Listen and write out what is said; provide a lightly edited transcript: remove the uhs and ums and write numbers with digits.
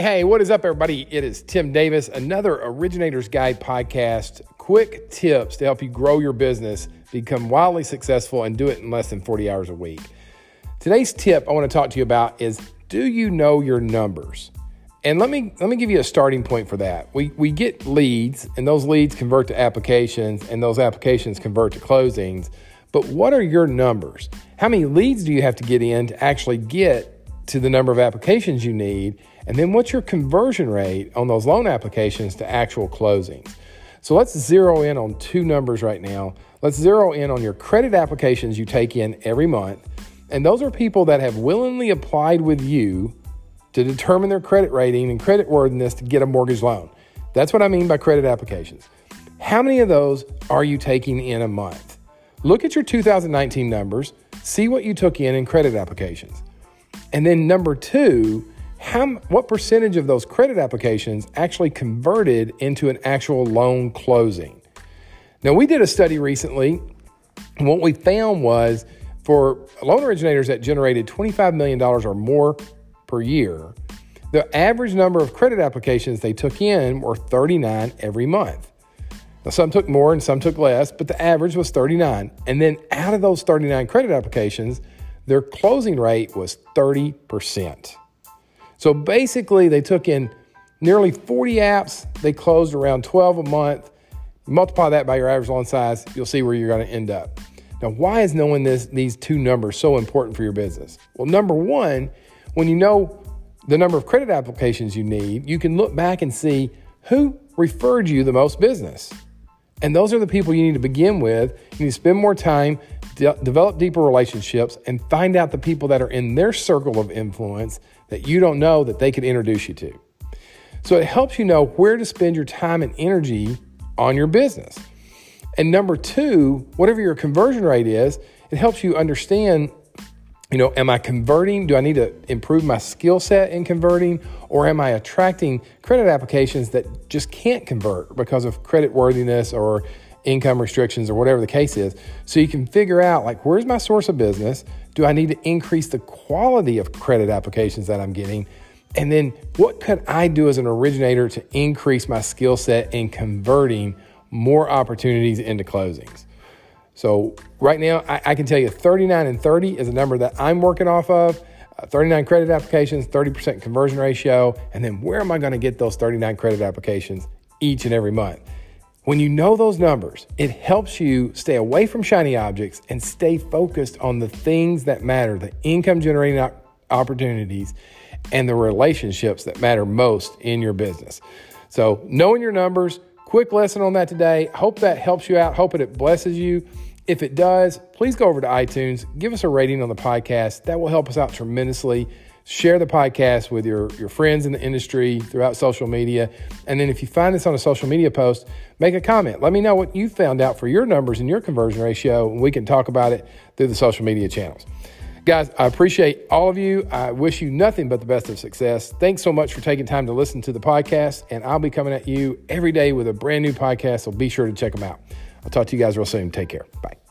Hey, what is up, everybody? It is Tim Davis, another Originator's Guide podcast. Quick tips to help you grow your business, become wildly successful, and do it in less than 40 hours a week. Today's tip I want to talk to you about is, do you know your numbers? And let me give you a starting point for that. We get leads, and those leads convert to applications, and those applications convert to closings. But what are your numbers? How many leads do you have to get in to actually get to the number of applications you need? And then what's your conversion rate on those loan applications to actual closings? So let's zero in on two numbers right now. Let's zero in on your credit applications you take in every month. And those are people that have willingly applied with you to determine their credit rating and creditworthiness to get a mortgage loan. That's what I mean by credit applications. How many of those are you taking in a month? Look at your 2019 numbers, see what you took in credit applications. And then number two, what percentage of those credit applications actually converted into an actual loan closing? Now, we did a study recently, and what we found was for loan originators that generated $25 million or more per year, the average number of credit applications they took in were 39 every month. Now, some took more and some took less, but the average was 39. And then out of those 39 credit applications, their closing rate was 30%. So basically, they took in nearly 40 apps. They closed around 12 a month. Multiply that by your average loan size, you'll see where you're going to end up. Now, why is knowing these two numbers so important for your business? Well, number one, when you know the number of credit applications you need, you can look back and see who referred you the most business. And those are the people you need to begin with. You need to spend more time, develop deeper relationships, and find out the people that are in their circle of influence that you don't know that they could introduce you to. So it helps you know where to spend your time and energy on your business. And number two, whatever your conversion rate is, it helps you understand, am I converting? Do I need to improve my skill set in converting? Or am I attracting credit applications that just can't convert because of creditworthiness or income restrictions or whatever the case is? So you can figure out, where's my source of business? Do I need to increase the quality of credit applications that I'm getting? And then what could I do as an originator to increase my skill set in converting more opportunities into closings? So right now, I can tell you 39 and 30 is a number that I'm working off of. 39 credit applications, 30% conversion ratio. And then where am I going to get those 39 credit applications each and every month? When you know those numbers, it helps you stay away from shiny objects and stay focused on the things that matter, the income generating opportunities and the relationships that matter most in your business. So knowing your numbers, quick lesson on that today. Hope that helps you out. Hope it blesses you. If it does, please go over to iTunes. Give us a rating on the podcast. That will help us out tremendously. Share the podcast with your friends in the industry throughout social media. And then if you find this on a social media post, make a comment. Let me know what you found out for your numbers and your conversion ratio, and we can talk about it through the social media channels. Guys, I appreciate all of you. I wish you nothing but the best of success. Thanks so much for taking time to listen to the podcast, and I'll be coming at you every day with a brand new podcast, so be sure to check them out. I'll talk to you guys real soon. Take care. Bye.